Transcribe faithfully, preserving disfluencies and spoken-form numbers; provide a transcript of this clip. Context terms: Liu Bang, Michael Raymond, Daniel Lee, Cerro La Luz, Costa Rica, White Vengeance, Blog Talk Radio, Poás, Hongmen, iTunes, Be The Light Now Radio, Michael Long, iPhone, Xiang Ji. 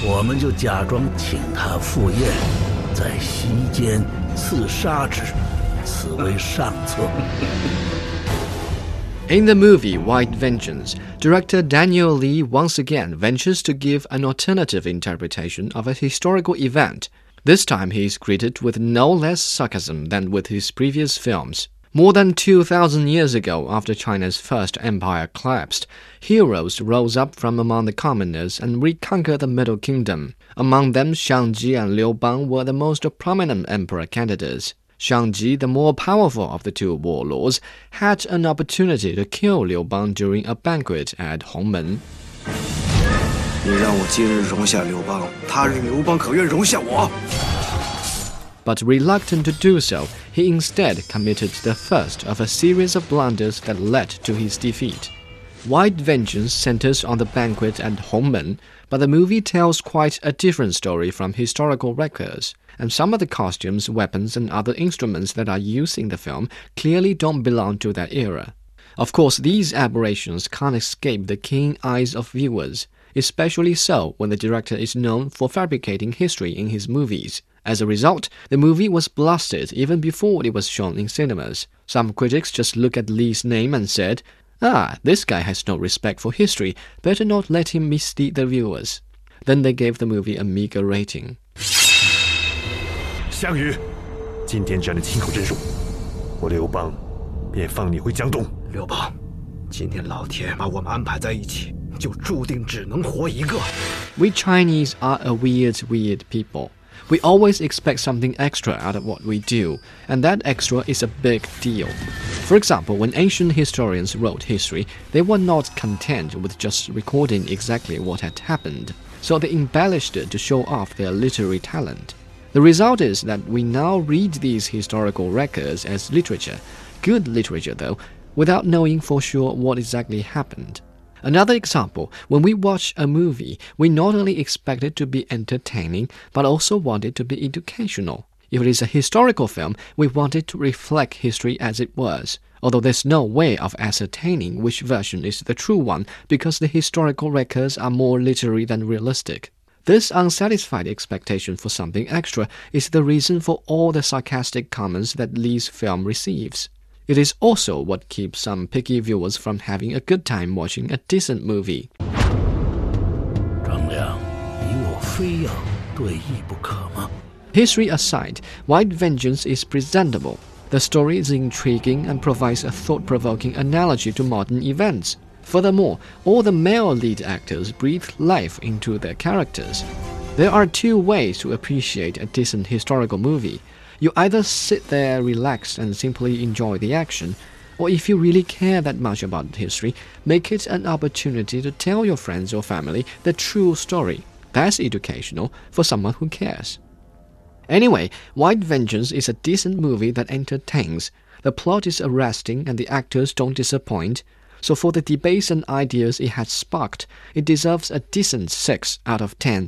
我们就假装请他赴宴，在席间刺杀之，此为上策。In the movie White Vengeance, director Daniel Lee once again ventures to give an alternative interpretation of a historical event. This time he is greeted with no less sarcasm than with his previous films. More than two thousand years ago, after China's first empire collapsed, heroes rose up from among the commoners and reconquered the Middle Kingdom. Among them, Xiang Ji and Liu Bang were the most prominent emperor candidates. Xiang Ji, the more powerful of the two warlords, had an opportunity to kill Liu Bang during a banquet at Hongmen. 你让我今日容下刘邦，他日刘邦可愿容下我 But reluctant to do so, he instead committed the first of a series of blunders that led to his defeat. White Vengeance centers on the banquet at Hongmen, but the movie tells quite a different story from historical records, and some of the costumes, weapons, and other instruments that are used in the film clearly don't belong to that era. Of course, these aberrations can't escape the keen eyes of viewers, especially so when the director is known for fabricating history in his movies. As a result, the movie was blasted even before it was shown in cinemas. Some critics just looked at Lee's name and said, "Ah, this guy has no respect for history, better not let him mislead the viewers." Then they gave the movie a meager rating. 项羽，今天斩了亲口真书，我刘邦便放你回江东。刘邦，今天老天把我们安排在一起，就注定只能活一个。We Chinese are a weird, weird people. We always expect something extra out of what we do, and that extra is a big deal. For example, when ancient historians wrote history, they were not content with just recording exactly what had happened, so they embellished it to show off their literary talent. The result is that we now read these historical records as literature, good literature though, without knowing for sure what exactly happened. Another example, when we watch a movie, we not only expect it to be entertaining, but also want it to be educational. If it is a historical film, we want it to reflect history as it was, although there's no way of ascertaining which version is the true one because the historical records are more literary than realistic. This unsatisfied expectation for something extra is the reason for all the sarcastic comments that Lee's film receives. It is also what keeps some picky viewers from having a good time watching a decent movie. 张良，你我非要对弈不可吗? History aside, White Vengeance is presentable. The story is intriguing and provides a thought-provoking analogy to modern events. Furthermore, all the male lead actors breathe life into their characters. There are two ways to appreciate a decent historical movie. You either sit there relaxed and simply enjoy the action, or if you really care that much about history, make it an opportunity to tell your friends or family the true story. That's educational for someone who cares. Anyway, White Vengeance is a decent movie that entertains. The plot is arresting and the actors don't disappoint. So for the debates and ideas it has sparked, it deserves a decent six out of ten.